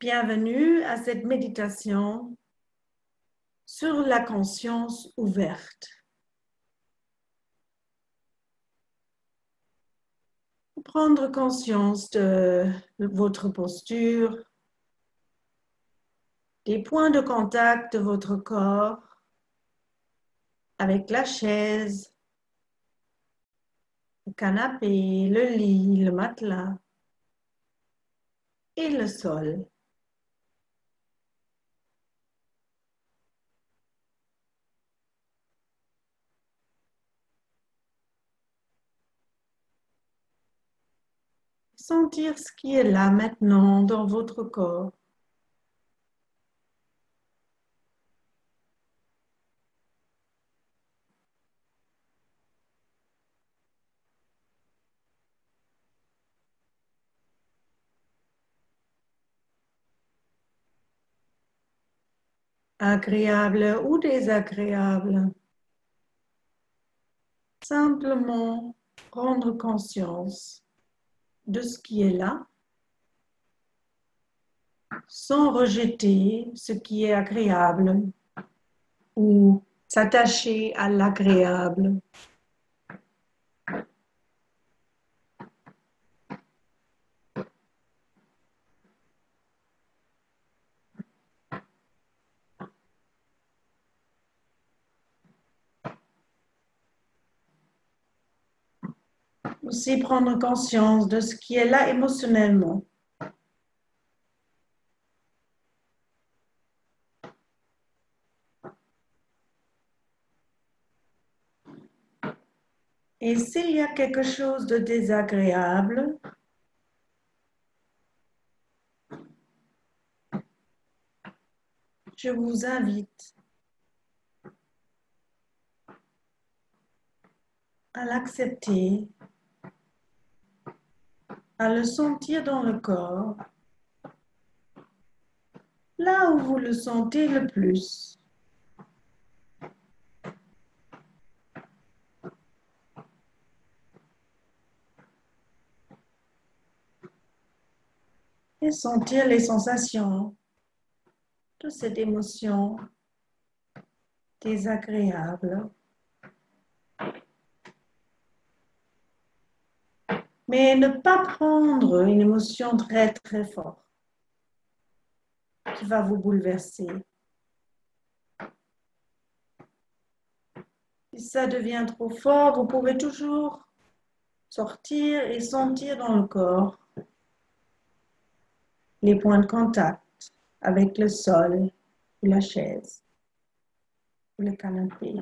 Bienvenue à cette méditation sur la conscience ouverte. Prendre conscience de votre posture, des points de contact de votre corps avec la chaise, le canapé, le lit, le matelas et le sol. Sentir ce qui est là maintenant dans votre corps. Agréable ou désagréable. Simplement prendre conscience de ce qui est là, sans rejeter ce qui est agréable ou s'attacher à l'agréable. Aussi prendre conscience de ce qui est là émotionnellement. Et s'il y a quelque chose de désagréable, je vous invite à l'accepter, à le sentir dans le corps, là où vous le sentez le plus. Et sentir les sensations de cette émotion désagréable. Mais ne pas prendre une émotion très, très forte qui va vous bouleverser. Si ça devient trop fort, vous pouvez toujours sortir et sentir dans le corps les points de contact avec le sol ou la chaise ou le canapé.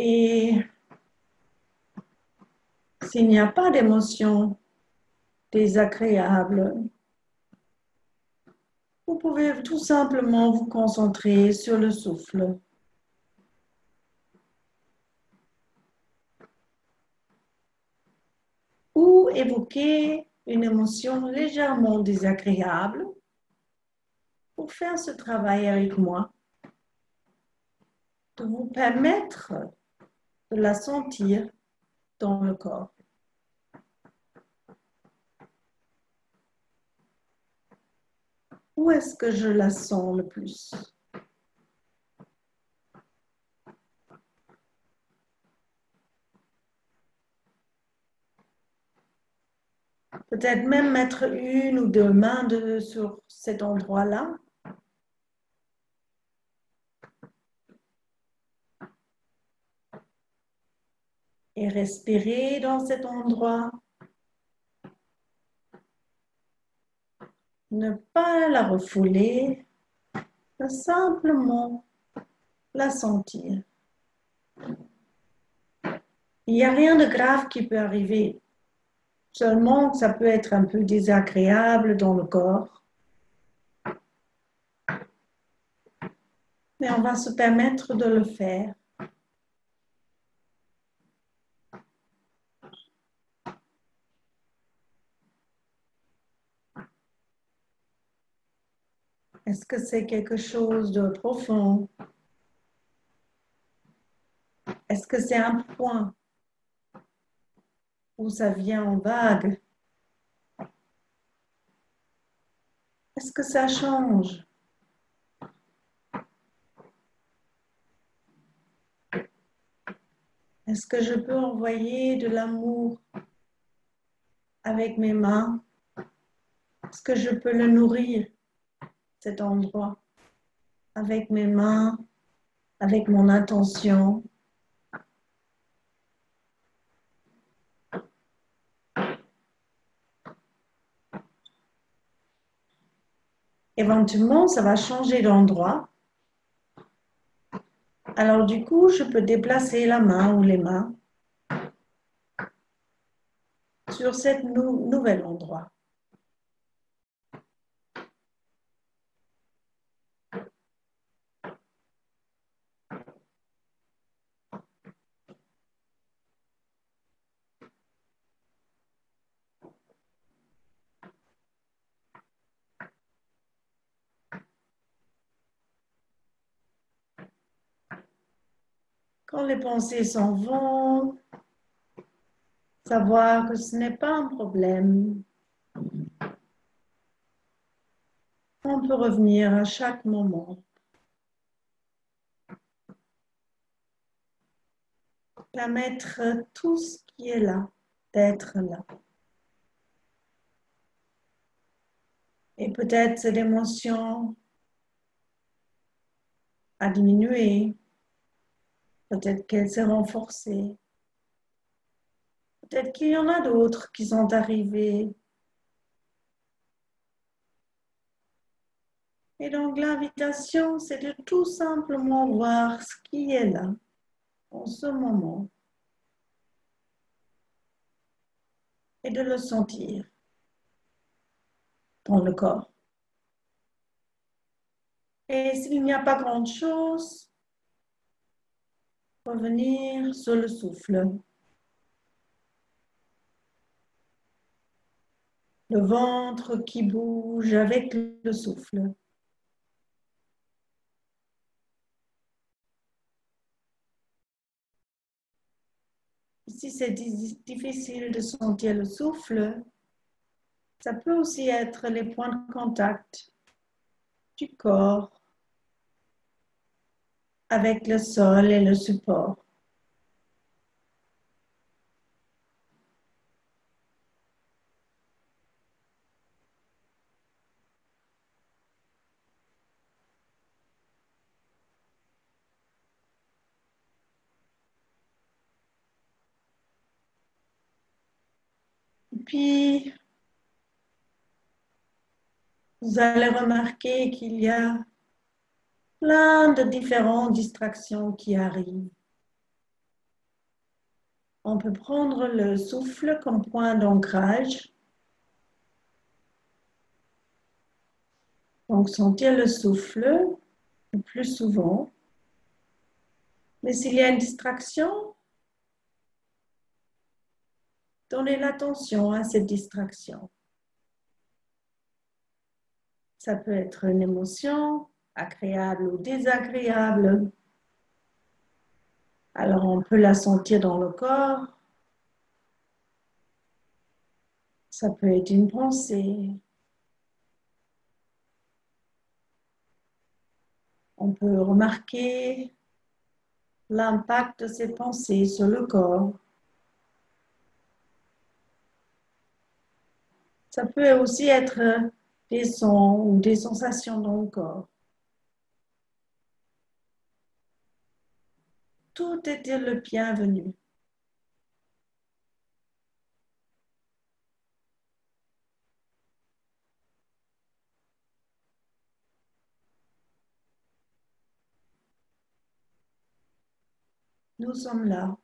Et s'il n'y a pas d'émotion désagréable, vous pouvez tout simplement vous concentrer sur le souffle. Ou évoquer une émotion légèrement désagréable pour faire ce travail avec moi, de vous permettre de la sentir dans le corps. Où est-ce que je la sens le plus? Peut-être même mettre une ou deux mains sur cet endroit-là. Et respirer dans cet endroit. Ne pas la refouler, mais simplement la sentir. Il n'y a rien de grave qui peut arriver. Seulement, ça peut être un peu désagréable dans le corps. Mais on va se permettre de le faire. Est-ce que c'est quelque chose de profond? Est-ce que c'est un point où ça vient en vague? Est-ce que ça change? Est-ce que je peux envoyer de l'amour avec mes mains? Est-ce que je peux le nourrir, cet endroit, avec mes mains, avec mon intention? Éventuellement, ça va changer d'endroit. Alors du coup, je peux déplacer la main ou les mains sur cet nouvel endroit. Quand les pensées s'en vont, savoir que ce n'est pas un problème. On peut revenir à chaque moment. Permettre tout ce qui est là, d'être là. Et peut-être cette émotion a diminué. Peut-être qu'elle s'est renforcée. Peut-être qu'il y en a d'autres qui sont arrivés. Et donc l'invitation, c'est de tout simplement voir ce qui est là, en ce moment. Et de le sentir dans le corps. Et s'il n'y a pas grand-chose, revenir sur le souffle. Le ventre qui bouge avec le souffle. Si c'est difficile de sentir le souffle, ça peut aussi être les points de contact du corps avec le sol et le support. Et puis, vous allez remarquer qu'il y a plein de différentes distractions qui arrivent. On peut prendre le souffle comme point d'ancrage. Donc sentir le souffle le plus souvent. Mais s'il y a une distraction, donnez l'attention à cette distraction. Ça peut être une émotion, agréable ou désagréable. Alors on peut la sentir dans le corps. Ça peut être une pensée. On peut remarquer l'impact de ces pensées sur le corps. Ça peut aussi être des sons ou des sensations dans le corps. Tout était le bienvenu. Nous sommes là,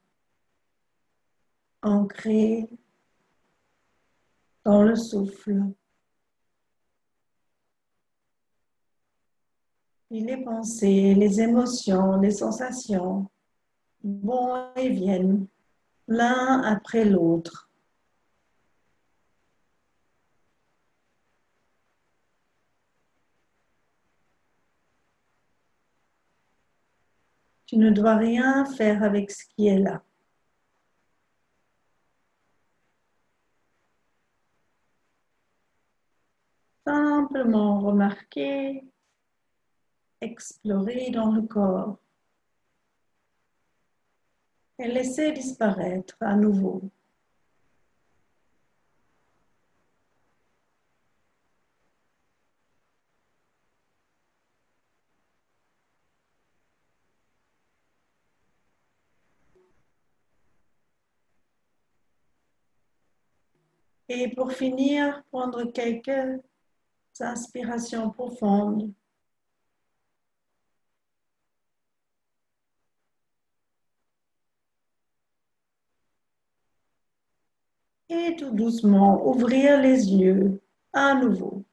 ancrés dans le souffle. Et les pensées, les émotions, les sensations vont et viennent, l'un après l'autre. Tu ne dois rien faire avec ce qui est là. Simplement remarquer, explorer dans le corps et laisser disparaître à nouveau. Et pour finir, prendre quelques inspirations profondes. Et tout doucement, ouvrir les yeux à nouveau.